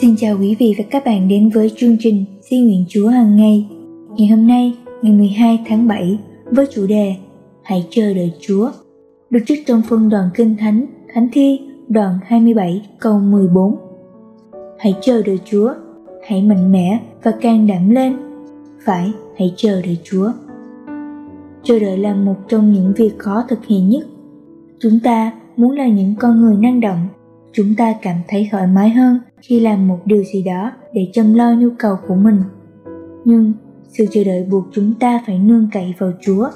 Xin chào quý vị và các bạn đến với chương trình Suy Nguyện Chúa hằng ngày. Ngày hôm nay, ngày 12 tháng 7, với chủ đề Hãy chờ đợi Chúa, được trích trong phân đoạn Kinh Thánh, Thánh Thi, đoạn 27, câu 14. Hãy chờ đợi Chúa, hãy mạnh mẽ và can đảm lên. Phải, hãy chờ đợi Chúa. Chờ đợi là một trong những việc khó thực hiện nhất. Chúng ta muốn là những con người năng động. Chúng ta cảm thấy thoải mái hơn khi làm một điều gì đó để chăm lo nhu cầu của mình. Nhưng sự chờ đợi buộc chúng ta phải nương cậy vào Chúa.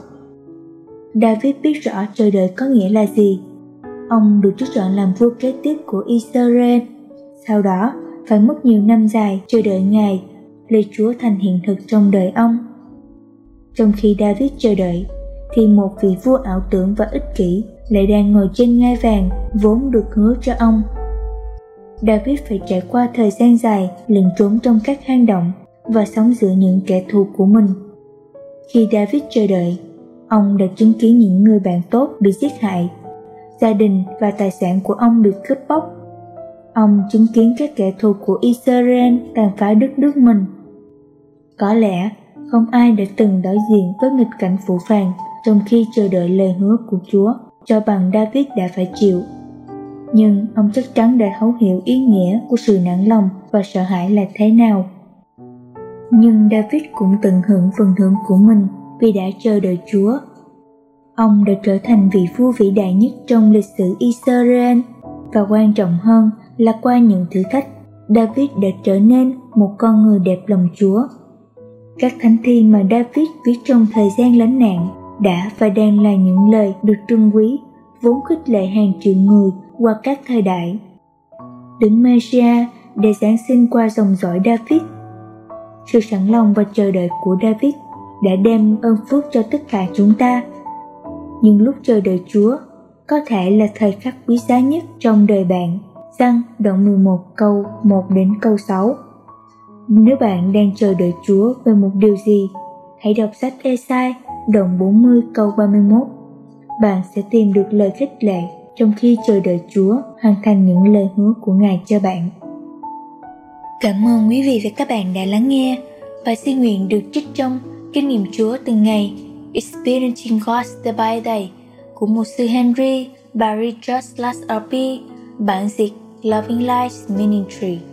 David biết rõ chờ đợi có nghĩa là gì. Ông được Chúa chọn làm vua kế tiếp của Y-sơ-ra-ên. Sau đó, phải mất nhiều năm dài chờ đợi Ngài, lời Chúa thành hiện thực trong đời ông. Trong khi David chờ đợi, thì một vị vua ảo tưởng và ích kỷ lại đang ngồi trên ngai vàng vốn được hứa cho ông. David phải trải qua thời gian dài lẩn trốn trong các hang động và sống giữa những kẻ thù của mình. Khi David chờ đợi, ông đã chứng kiến những người bạn tốt bị giết hại, gia đình và tài sản của ông bị cướp bóc. Ông chứng kiến các kẻ thù của Israel tàn phá đất nước mình. Có lẽ không ai đã từng đối diện với nghịch cảnh phũ phàng trong khi chờ đợi lời hứa của Chúa cho bằng David đã phải chịu. Nhưng ông chắc chắn đã thấu hiểu ý nghĩa của sự nản lòng và sợ hãi là thế nào. Nhưng David cũng tận hưởng phần thưởng của mình vì đã chờ đợi Chúa. Ông đã trở thành vị vua vĩ đại nhất trong lịch sử Israel, và quan trọng hơn là qua những thử thách, David đã trở nên một con người đẹp lòng Chúa. Các thánh thi mà David viết trong thời gian lánh nạn đã và đang là những lời được trân quý, vốn khích lệ hàng triệu người qua các thời đại. Đấng Mê-si-a đã giáng sinh qua dòng dõi David. Sự sẵn lòng và chờ đợi của David đã đem ơn phước cho tất cả chúng ta. Nhưng lúc chờ đợi Chúa có thể là thời khắc quý giá nhất trong đời bạn. Giăng đoạn 11 câu 1 đến câu 6. Nếu bạn đang chờ đợi Chúa về một điều gì, hãy đọc sách Ê-sai đoạn 40 câu 31. Bạn sẽ tìm được lời khích lệ trong khi chờ đợi Chúa hoàn thành những lời hứa của Ngài cho bạn. Cảm ơn quý vị và các bạn đã lắng nghe bài suy nguyện được trích trong Kinh nghiệm Chúa từng ngày, Experiencing God Day by Day của mục sư Henry Blackaby, bản dịch Loving Life Ministries.